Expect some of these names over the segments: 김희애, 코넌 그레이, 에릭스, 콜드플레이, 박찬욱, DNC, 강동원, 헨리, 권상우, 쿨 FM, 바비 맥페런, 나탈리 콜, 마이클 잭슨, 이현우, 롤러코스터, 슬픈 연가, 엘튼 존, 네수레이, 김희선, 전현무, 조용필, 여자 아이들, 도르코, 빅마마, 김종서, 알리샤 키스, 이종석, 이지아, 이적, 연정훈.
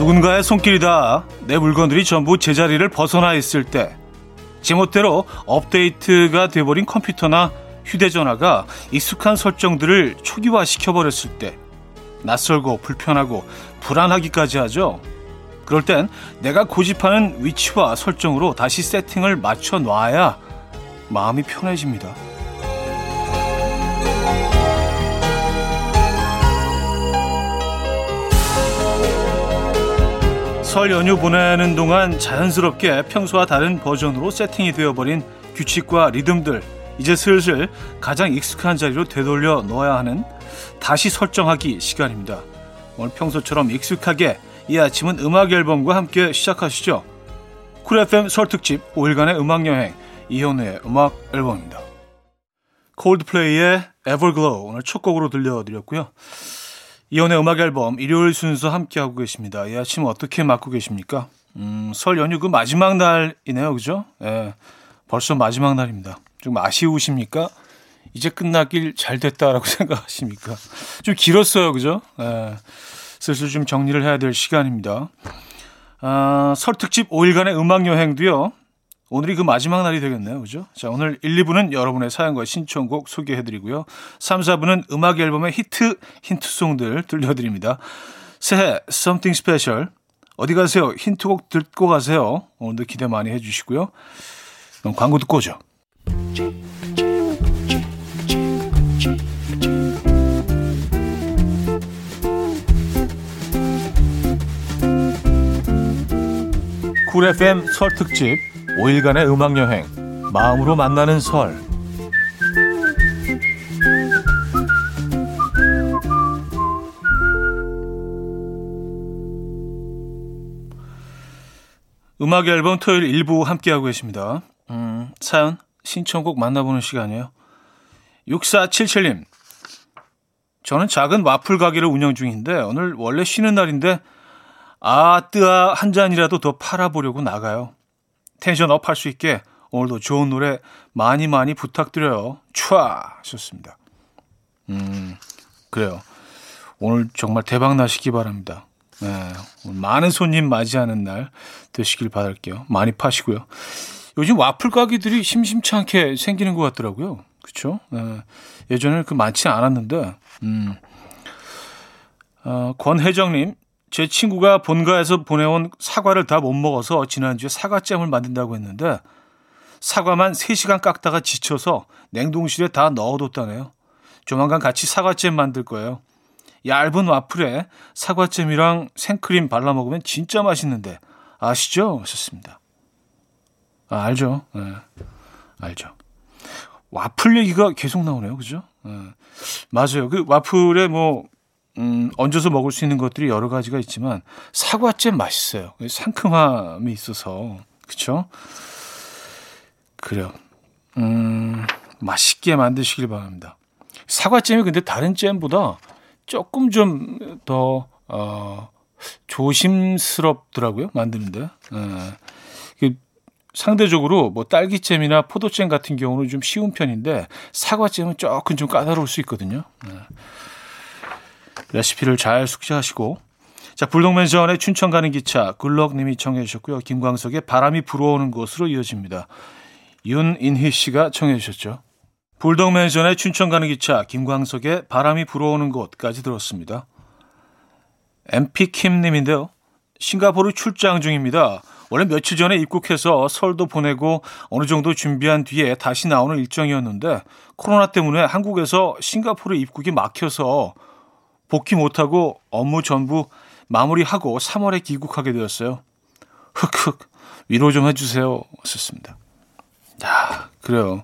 누군가의 손길이다. 내 물건들이 전부 제자리를 벗어나 있을 때 제멋대로 업데이트가 돼버린 컴퓨터나 휴대전화가 익숙한 설정들을 초기화시켜버렸을 때 낯설고 불편하고 불안하기까지 하죠. 그럴 땐 내가 고집하는 위치와 설정으로 다시 세팅을 맞춰 놔야 마음이 편해집니다. 설 연휴 보내는 동안 자연스럽게 평소와 다른 버전으로 세팅이 되어버린 규칙과 리듬들, 이제 슬슬 가장 익숙한 자리로 되돌려 넣어야 하는 다시 설정하기 시간입니다. 오늘 평소처럼 익숙하게 이 아침은 음악 앨범과 함께 시작하시죠. 쿨 FM 설 특집 5일간의 음악 여행, 이현우의 음악 앨범입니다. 콜드플레이의 Everglow 오늘 첫 곡으로 들려드렸고요. 이현우의 음악 앨범 일요일 순서 함께하고 계십니다. 이 아침 어떻게 맞고 계십니까? 설 연휴 그 마지막 날이네요, 그죠? 예, 벌써 마지막 날입니다. 좀 아쉬우십니까? 이제 끝나길 잘 됐다라고 생각하십니까? 좀 길었어요, 그죠? 예. 슬슬 좀 정리를 해야 될 시간입니다. 설 특집 5일간의 음악여행도요. 오늘이 그 마지막 날이 되겠네요. 그죠? 자, 오늘 1, 2부는 여러분의 사연과 신청곡 소개해드리고요. 3, 4부는 음악 앨범의 히트 힌트송들 들려드립니다. 새해 Something Special. 어디 가세요? 힌트곡 듣고 가세요. 오늘도 기대 많이 해주시고요. 그럼 광고 듣고 오죠. 쿨 FM 설 특집 5일간의 음악여행 마음으로 만나는 설. 음악 앨범 토요일 일부 함께하고 계십니다. 사연 신청곡 만나보는 시간이에요. 6477님, 저는 작은 와플 가게를 운영 중인데 오늘 원래 쉬는 날인데 뜨아 한 잔이라도 더 팔아보려고 나가요. 텐션 업할 수 있게 오늘도 좋은 노래 많이 많이 부탁드려요. 촤 하셨습니다. 그래요. 오늘 정말 대박 나시기 바랍니다. 네, 오늘 많은 손님 맞이하는 날 되시길 바랄게요. 많이 파시고요. 요즘 와플 가게들이 심심찮게 생기는 것 같더라고요. 그렇죠? 네, 예전에는 많지 않았는데. 권혜정님, 제 친구가 본가에서 보내온 사과를 다 못 먹어서 지난주에 사과잼을 만든다고 했는데 사과만 3시간 깎다가 지쳐서 냉동실에 다 넣어뒀다네요. 조만간 같이 사과잼 만들 거예요. 얇은 와플에 사과잼이랑 생크림 발라 먹으면 진짜 맛있는데 아시죠? 하셨습니다. 알죠. 네, 알죠. 와플 얘기가 계속 나오네요. 그죠? 네, 맞아요. 그 와플에 얹어서 먹을 수 있는 것들이 여러 가지가 있지만 사과잼 맛있어요. 상큼함이 있어서. 그렇죠? 그래요. 맛있게 만드시길 바랍니다. 사과잼이 근데 다른 잼보다 조금 좀 더 조심스럽더라고요. 만드는데. 예. 상대적으로 딸기잼이나 포도잼 같은 경우는 좀 쉬운 편인데 사과잼은 조금 좀 까다로울 수 있거든요. 예. 레시피를 잘 숙지하시고. 자, 불독맨션의 춘천 가는 기차 굴럭님이 청해 주셨고요. 김광석의 바람이 불어오는 곳으로 이어집니다. 윤인희 씨가 청해 주셨죠. 불독맨션의 춘천 가는 기차 김광석의 바람이 불어오는 곳까지 들었습니다. MP킴님인데요. 싱가포르 출장 중입니다. 원래 며칠 전에 입국해서 설도 보내고 어느 정도 준비한 뒤에 다시 나오는 일정이었는데 코로나 때문에 한국에서 싱가포르 입국이 막혀서 복귀 못하고 업무 전부 마무리하고 3월에 귀국하게 되었어요. 흑흑, 위로 좀 해주세요. 썼습니다. 야, 그래요.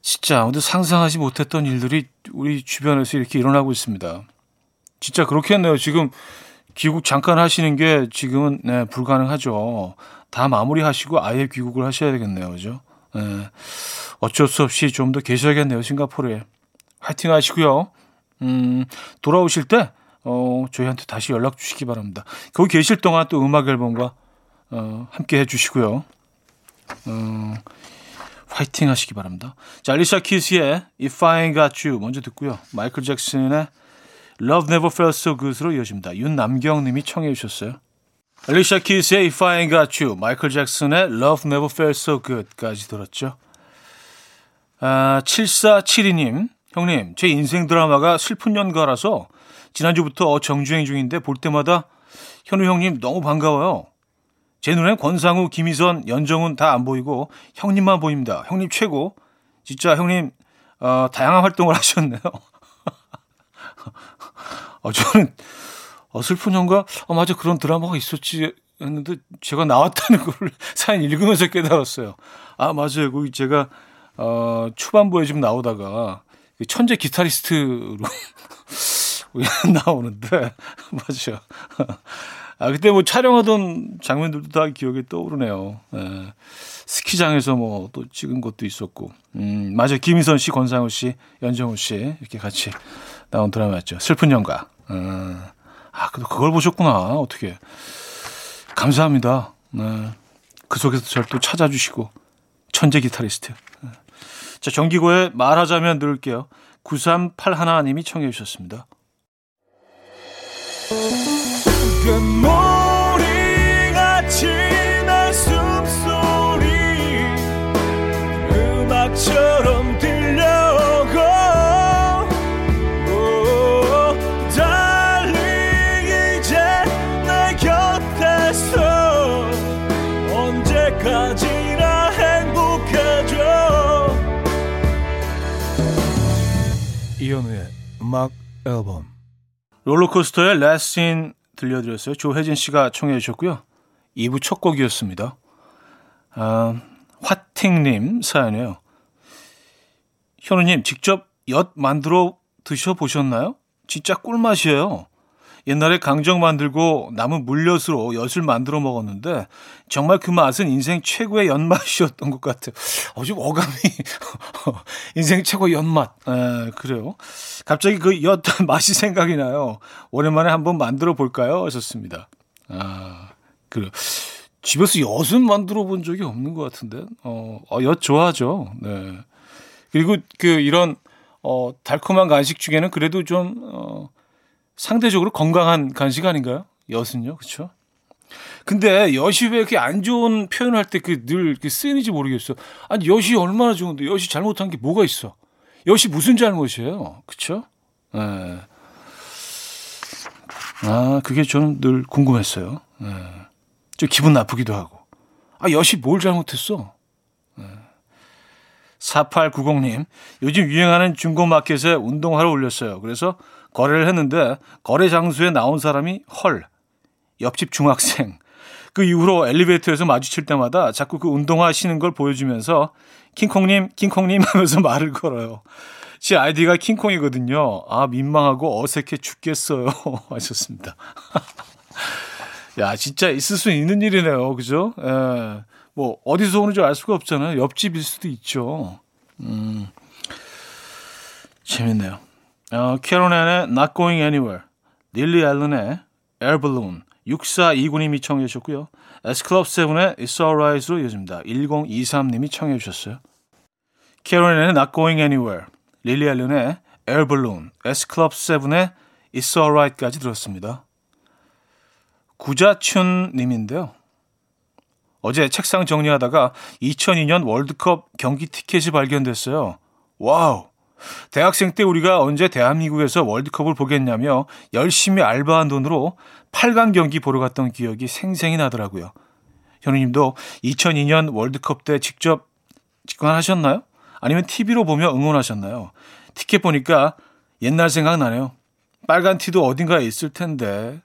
진짜 아무도 상상하지 못했던 일들이 우리 주변에서 이렇게 일어나고 있습니다. 진짜 그렇겠네요. 지금 귀국 잠깐 하시는 게 지금은 불가능하죠. 다 마무리하시고 아예 귀국을 하셔야 되겠네요. 그죠? 네, 어쩔 수 없이 좀 더 계셔야겠네요. 싱가포르에. 화이팅 하시고요. 돌아오실 때 저희한테 다시 연락 주시기 바랍니다. 거기 계실 동안 또 음악 앨범과 함께 해주시고요. 화이팅 하시기 바랍니다. 자, 알리샤 키스의 If I Ain't Got You 먼저 듣고요. 마이클 잭슨의 Love Never Felt So Good으로 이어집니다. 윤남경님이 청해 주셨어요. 알리샤 키스의 If I Ain't Got You, 마이클 잭슨의 Love Never Felt So Good까지 들었죠. 7472님, 형님, 제 인생 드라마가 슬픈 연가라서 지난주부터 정주행 중인데 볼 때마다 현우 형님 너무 반가워요. 제 눈엔 권상우, 김희선, 연정훈 다 안 보이고 형님만 보입니다. 형님 최고. 진짜 형님 다양한 활동을 하셨네요. 저는 슬픈 연가 맞아 그런 드라마가 있었지 했는데 제가 나왔다는 걸 사연 읽으면서 깨달았어요. 맞아요. 거기 제가 초반부에 좀 나오다가 천재 기타리스트로 나오는데 맞아요. 그때 촬영하던 장면들도 다 기억에 떠오르네요. 예. 스키장에서 또 찍은 것도 있었고. 맞아요. 김희선 씨, 권상우 씨, 연정훈 씨, 이렇게 같이 나온 드라마였죠. 슬픈 연가. 그걸 보셨구나. 어떻게. 감사합니다. 네. 그 속에서 저를 또 찾아주시고. 천재 기타리스트. 네. 자, 정기고의 말하자면 들을게요. 9381님이 청해 주셨습니다. 머리같이 날 숨소리 음악처럼 들려오고 달리 이제 내 곁에서 언제까지나 행복해져. 이현우의 음악 앨범 롤러코스터의 Last in 들려드렸어요. 조혜진 씨가 청해 주셨고요. 2부 첫 곡이었습니다. 화팅님 사연이에요. 현우님 직접 엿 만들어 드셔보셨나요? 진짜 꿀맛이에요. 옛날에 강정 만들고 남은 물엿으로 엿을 만들어 먹었는데 정말 그 맛은 인생 최고의 엿맛이었던 것 같아요. 좀 어감이 인생 최고의 엿맛. 그래요. 갑자기 그 엿 맛이 생각이 나요. 오랜만에 한번 만들어 볼까요? 하셨습니다. 그래요. 집에서 엿은 만들어 본 적이 없는 것 같은데. 엿 좋아하죠. 네. 그리고 이런 달콤한 간식 중에는 그래도 좀 상대적으로 건강한 간식 아닌가요? 엿은요, 그렇죠? 근데 엿이 왜 이렇게 안 좋은 표현을 할 때 늘 쓰이는지 모르겠어. 아니 엿이 얼마나 좋은데 엿이 잘못한 게 뭐가 있어? 엿이 무슨 잘못이에요, 그렇죠? 네. 그게 저는 늘 궁금했어요. 네. 좀 기분 나쁘기도 하고. 엿이 뭘 잘못했어? 네. 4890님, 요즘 유행하는 중고마켓에 운동화를 올렸어요. 그래서 거래를 했는데 거래 장소에 나온 사람이 옆집 중학생. 그 이후로 엘리베이터에서 마주칠 때마다 자꾸 그 운동화 신은 걸 보여주면서 킹콩님, 킹콩님 하면서 말을 걸어요. 제 아이디가 킹콩이거든요. 민망하고 어색해 죽겠어요. 하셨습니다. 야, 진짜 있을 수 있는 일이네요. 그죠? 예. 어디서 오는지 알 수가 없잖아요. 옆집일 수도 있죠. 재밌네요. 캐롤앤의 Not Going Anywhere, 릴리 앨런의 Air Balloon, 6429님이 청해 주셨고요. S클럽7의 It's Alright로 이어집니다. 1023님이 청해 주셨어요. 캐롤앤의 Not Going Anywhere, 릴리 앨런의 Air Balloon, S클럽7의 It's Alright까지 들었습니다. 구자춘님인데요. 어제 책상 정리하다가 2002년 월드컵 경기 티켓이 발견됐어요. 와우! 대학생 때 우리가 언제 대한민국에서 월드컵을 보겠냐며 열심히 알바한 돈으로 8강 경기 보러 갔던 기억이 생생히 나더라고요. 현우님도 2002년 월드컵 때 직접 직관하셨나요? 아니면 TV로 보며 응원하셨나요? 티켓 보니까 옛날 생각나네요. 빨간 티도 어딘가에 있을 텐데.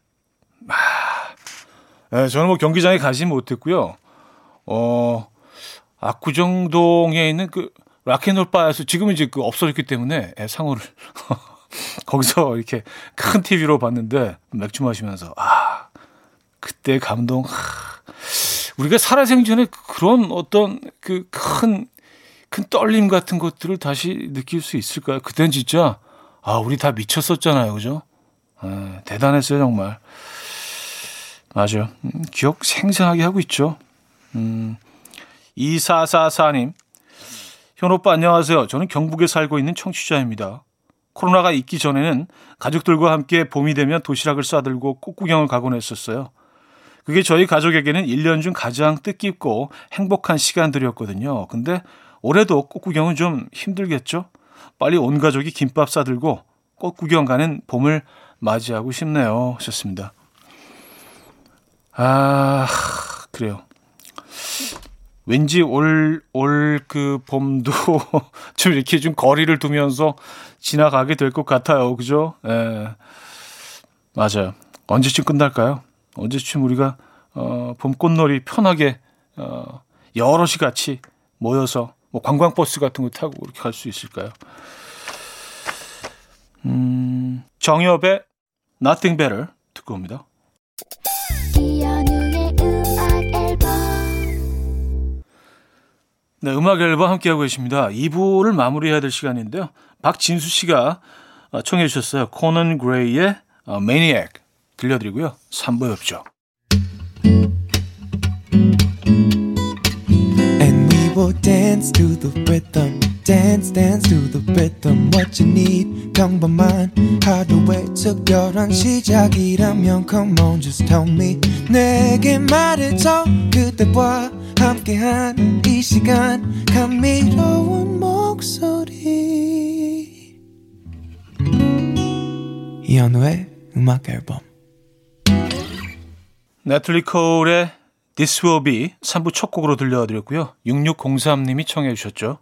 저는 경기장에 가진 못했고요. 압구정동에 있는 락앤롤바에서 지금은 이제 없어졌기 때문에 상호를 거기서 이렇게 큰 TV로 봤는데 맥주 마시면서 그때 감동. 우리가 살아생전에 그런 어떤 큰 떨림 같은 것들을 다시 느낄 수 있을까요? 그땐 진짜 우리 다 미쳤었잖아요, 그죠? 대단했어요 정말. 맞아요. 기억 생생하게 하고 있죠. 2444님. 현오빠 안녕하세요. 저는 경북에 살고 있는 청취자입니다. 코로나가 있기 전에는 가족들과 함께 봄이 되면 도시락을 싸들고 꽃구경을 가곤 했었어요. 그게 저희 가족에게는 1년 중 가장 뜻깊고 행복한 시간들이었거든요. 근데 올해도 꽃구경은 좀 힘들겠죠? 빨리 온 가족이 김밥 싸들고 꽃구경 가는 봄을 맞이하고 싶네요. 하셨습니다. 아, 그래요. 왠지 올 그 봄도 좀 이렇게 좀 거리를 두면서 지나가게 될 것 같아요. 그죠? 예. 맞아요. 언제쯤 끝날까요? 언제쯤 우리가, 봄꽃놀이 편하게, 여럿이 같이 모여서, 뭐 관광버스 같은 거 타고 이렇게 갈 수 있을까요? 정엽의 Nothing Better 듣고 옵니다. 네, 음악 앨범 함께하고 계십니다. 2부를 마무리해야 될 시간인데요. 박진수 씨가 청해 주셨어요. 코넌 그레이의 매니악 들려드리고요. 3부에 뵙죠. And we will dance to the rhythm. Dance, dance to the rhythm. What you need, 평범한 하루의 특별한 시작이라면 Come on, just tell me. 내게 말해줘 그대와 함께한 이 시간 감미로운 목소리 이현우의 음악 앨범 나탈리 콜의 This Will Be 3부 첫 곡으로 들려드렸고요. 6603님이 청해 주셨죠.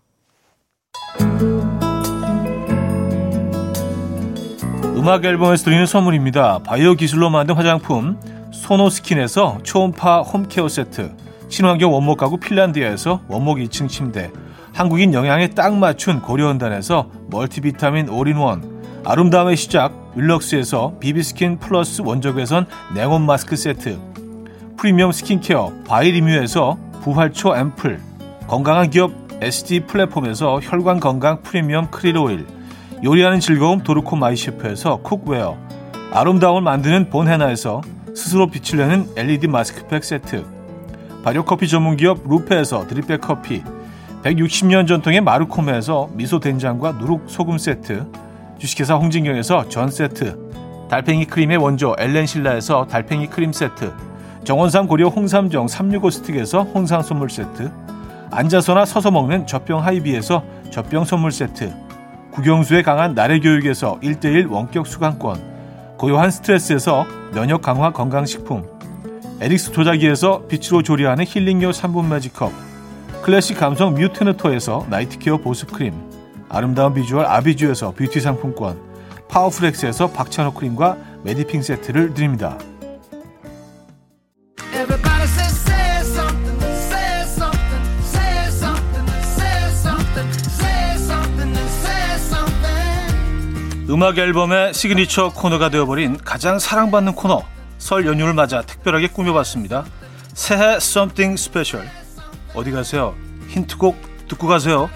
음악 앨범에서 드리는 선물입니다. 바이오 기술로 만든 화장품 소노스킨에서 초음파 홈케어 세트, 친환경 원목 가구 핀란디아에서 원목 2층 침대, 한국인 영양에 딱 맞춘 고려원단에서 멀티비타민 올인원, 아름다움의 시작 윌럭스에서 비비스킨 플러스 원적외선 냉온 마스크 세트, 프리미엄 스킨케어 바이리뮤에서 부활초 앰플, 건강한 기업 SD 플랫폼에서 혈관 건강 프리미엄 크릴 오일, 요리하는 즐거움 도르코 마이셰프에서 쿡웨어, 아름다움을 만드는 본헤나에서 스스로 빛을 내는 LED 마스크팩 세트, 발효커피 전문기업 루페에서 드립백 커피, 160년 전통의 마르코메에서 미소된장과 누룩소금 세트, 주식회사 홍진경에서 전 세트, 달팽이 크림의 원조 엘렌실라에서 달팽이 크림 세트, 정원삼 고려 홍삼정 365스틱에서 홍삼 선물 세트, 앉아서나 서서 먹는 젖병 하이비에서 젖병 선물 세트, 구경수에 강한 나래교육에서 1:1 원격 수강권, 고요한 스트레스에서 면역 강화 건강식품, 에릭스 도자기에서 빛으로 조리하는 힐링요 3분 매직컵, 클래식 감성 뮤트너토에서 나이트케어 보습크림, 아름다운 비주얼 아비주에서 뷰티 상품권, 파워풀렉스에서 박찬욱 크림과 메디핑 세트를 드립니다. 음악 앨범의 시그니처 코너가 되어버린 가장 사랑받는 코너, 설 연휴를 맞아 특별하게 꾸며봤습니다. 새해 something special. 어디 가세요? 힌트곡 듣고 가세요.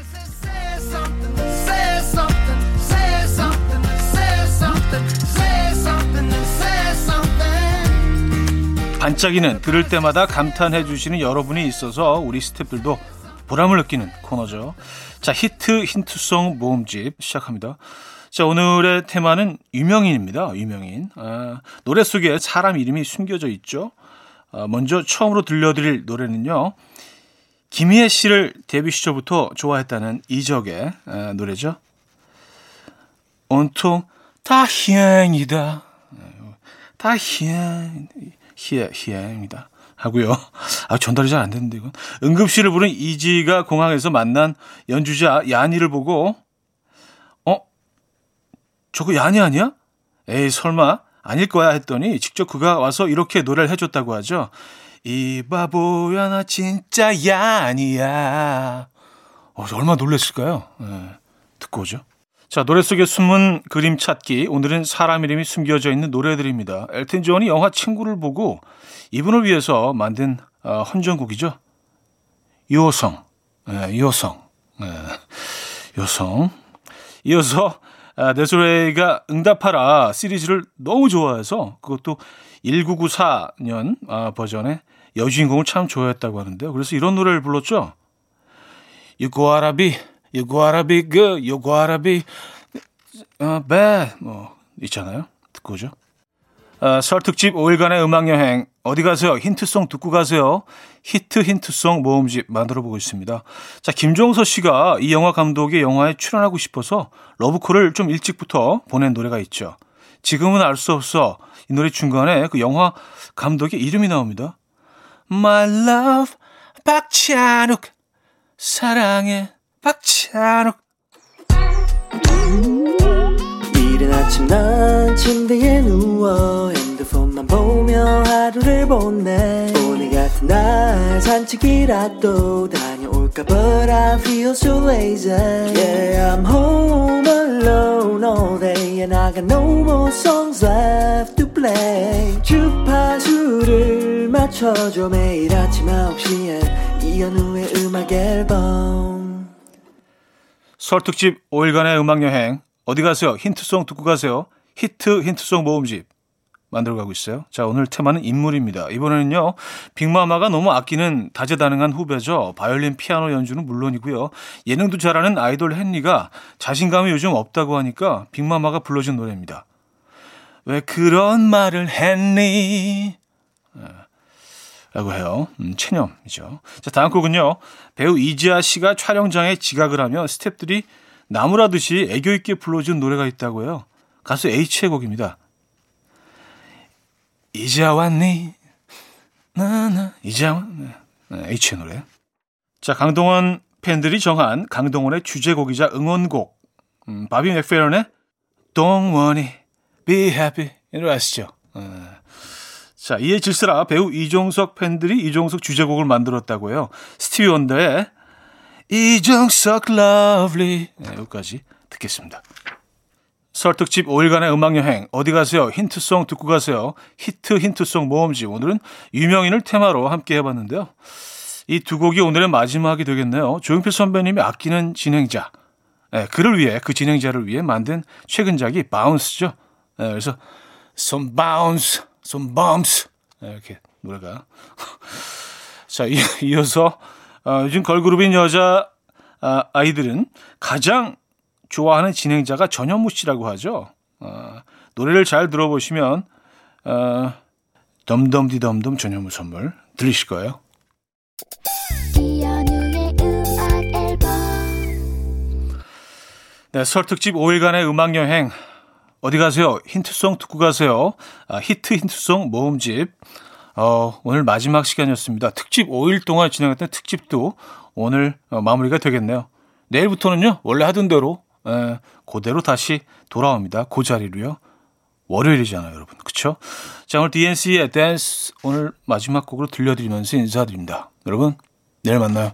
반짝이는 들을 때마다 감탄해 주시는 여러분이 있어서 우리 스태프들도 보람을 느끼는 코너죠. 자, 히트 힌트송 모음집 시작합니다. 자, 오늘의 테마는 유명인입니다. 유명인. 노래 속에 사람 이름이 숨겨져 있죠. 먼저 처음으로 들려드릴 노래는요. 김희애 씨를 데뷔 시절부터 좋아했다는 이적의 노래죠. 온통 다 희애입니다. 다 희애입니다. 하고요. 전달이 잘 안 되는데 이건. 응급실을 부른 이지가 공항에서 만난 연주자 야니를 보고 저거 야니 아니야? 에이 설마 아닐 거야 했더니 직접 그가 와서 이렇게 노래를 해줬다고 하죠. 이 바보야 나 진짜 야니야. 얼마나 놀랬을까요? 듣고 오죠. 자, 노래 속에 숨은 그림 찾기. 오늘은 사람 이름이 숨겨져 있는 노래들입니다. 엘튼 존이 영화 친구를 보고 이분을 위해서 만든 헌정곡이죠. 요성. 요성. 요성. 이어서 네수레이가 응답하라 시리즈를 너무 좋아해서 그것도 1994년 버전의 여주인공을 참 좋아했다고 하는데요. 그래서 이런 노래를 불렀죠. You gotta be, you gotta be good, you gotta be 뭐 있잖아요. 듣고 오죠. 설 특집 5일간의 음악여행 어디 가세요? 힌트송 듣고 가세요. 히트 힌트송 모음집 만들어보고 있습니다. 자, 김종서 씨가 이 영화 감독의 영화에 출연하고 싶어서 러브콜을 좀 일찍부터 보낸 노래가 있죠. 지금은 알 수 없어. 이 노래 중간에 그 영화 감독의 이름이 나옵니다. My love 박찬욱 사랑해 박찬욱. 이른 아침 난 침대에 누워 핸드폰만 보며 하루를 보내. 오늘 같은 날 산책이라도 다녀올까. But I feel so lazy. Yeah, I'm home alone all day and I got no more songs left to play. 주파수를 맞춰줘. 매일 아침 9시에 이현우의 음악 앨범. 설 특집 5일간의 음악여행 어디 가세요? 힌트송 듣고 가세요. 히트 힌트송 모음집 만들어가고 있어요. 자, 오늘 테마는 인물입니다. 이번에는요, 빅마마가 너무 아끼는 다재다능한 후배죠. 바이올린 피아노 연주는 물론이고요, 예능도 잘하는 아이돌 헨리가 자신감이 요즘 없다고 하니까 빅마마가 불러준 노래입니다. 왜 그런 말을 헨리 라고 해요. 체념이죠. 자, 다음 곡은요, 배우 이지아 씨가 촬영장에 지각을 하며 스태프들이 나무라듯이 애교 있게 불러준 노래가 있다고요. 가수 H의 곡입니다. 이제 왔니? 나나 이제 왔니? H의 노래. 자, 강동원 팬들이 정한 강동원의 주제곡이자 응원곡, 바비 맥페런의 Don't Worry, Be Happy. 이 노래 아시죠? 자, 이에 질서라 배우 이종석 팬들이 이종석 주제곡을 만들었다고요. 스티비 원더의 이종석 러블리. 네, 여기까지 듣겠습니다. 설 특집 5일간의 음악여행 어디 가세요? 힌트송 듣고 가세요. 히트 힌트송 모음집. 오늘은 유명인을 테마로 함께 해봤는데요. 이 두 곡이 오늘의 마지막이 되겠네요. 조용필 선배님이 아끼는 진행자, 네, 그를 위해, 그 진행자를 위해 만든 최근작이 바운스죠. 네, 그래서 Some Bounce, Some Bumps, 네, 이렇게 노래가. 자, 이어서 요즘 걸그룹인 여자 아이들은 가장 좋아하는 진행자가 전현무 씨라고 하죠. 노래를 잘 들어보시면 덤덤디덤덤 전현무 선물 들리실 거예요. 네, 설 특집 5일간의 음악여행 어디 가세요? 힌트송 듣고 가세요. 히트 힌트송 모음집. 오늘 마지막 시간이었습니다. 특집 5일 동안 진행했던 특집도 오늘 마무리가 되겠네요. 내일부터는요, 원래 하던 대로, 그대로 다시 돌아옵니다. 그 자리로요. 월요일이잖아요, 여러분. 그쵸? 자, 오늘 DNC의 댄스 오늘 마지막 곡으로 들려드리면서 인사드립니다. 여러분, 내일 만나요.